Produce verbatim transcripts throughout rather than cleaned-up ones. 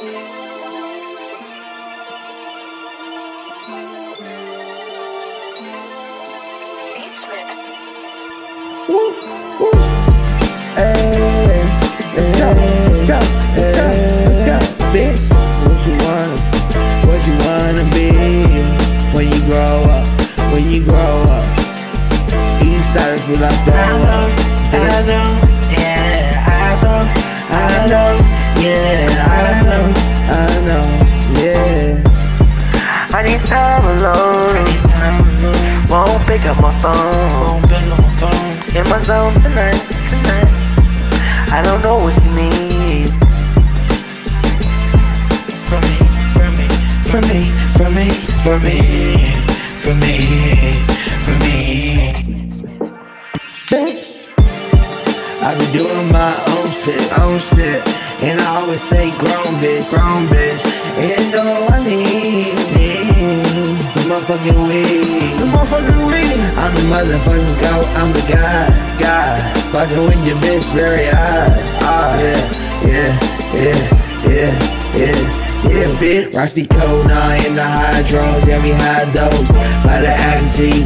Woo, woo. Hey, let's go, let's go, let's go, let's go, bitch. What you wanna, what you wanna be when you grow up, when you grow up? Eastsiders will I throw up. I know, yeah, I know, I know, yeah, I know, I know, yeah. I need time alone. I need time alone. Won't pick up my phone. Won't pick up my phone. In my zone tonight, tonight. I don't know what you need from me, from me, from me, from me, from me, from me, from me. Bitch, I be doing my own shit, own shit, and I always say grown bitch, grown bitch, and all I need, need some motherfucking weed, some motherfucking weed. I'm the motherfucking goat, I'm the guy, guy. Fucking with your bitch very high, ah, yeah, yeah, yeah, yeah, yeah, yeah, bitch. Rossi Kona in the hydros, yeah, we high dose. By the Axe G,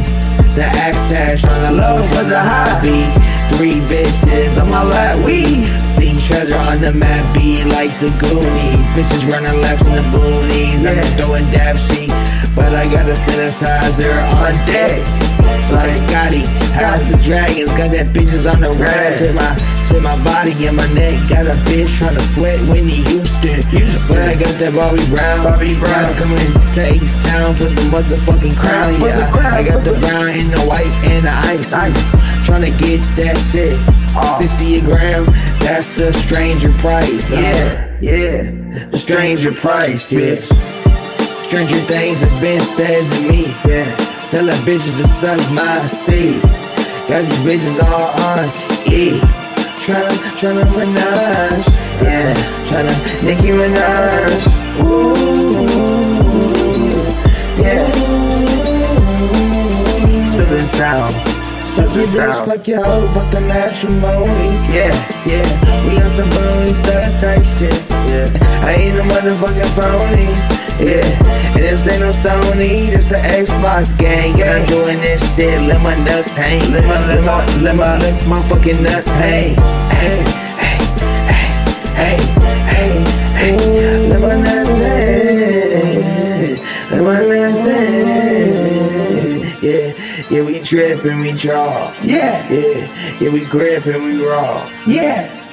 the Axe Tash on the low for the high beat. Three bitches on my lap, we see treasure on the map, be like the Goonies. Bitches running laps in the boonies, I'm just throwing dab sheet, but I got a synthesizer on deck. Like Scotty, House of Dragons, got that bitches on the rag. Check my, check my body and my neck, got a bitch tryna sweat Winnie Houston. But I got that Bobby Brown, Bobby Brown coming to Easttown for the motherfucking crown. Yeah, I, I got the brown and the white and the ice, ice. Tryna get that shit, sixty a gram, that's the stranger price. Yeah, yeah, the stranger price, bitch. Stranger things have been said to me, yeah. Tell them bitches to suck my seed. Got these bitches all on E. Tryna, tryna Minaj. Yeah, tryna Nicki Minaj. Ooh, yeah. Spillin' sounds. Fuck your bitch, fuck your hoe, fuck the matrimony. Yeah, yeah. We on some bony thirst type shit. Yeah, I ain't no motherfucking phony. Yeah, and this ain't no Sony, this the Xbox gang. Yeah, I'm doing this shit, let my nuts hang. Let my, let my, let my, let my fucking nuts hang. Hey, hey, hey, hey, hey, hey, hey. Let my nuts hang. Let my nuts hang. Yeah, yeah, we trip and we draw. Yeah, yeah, yeah, we grip and we raw. Yeah.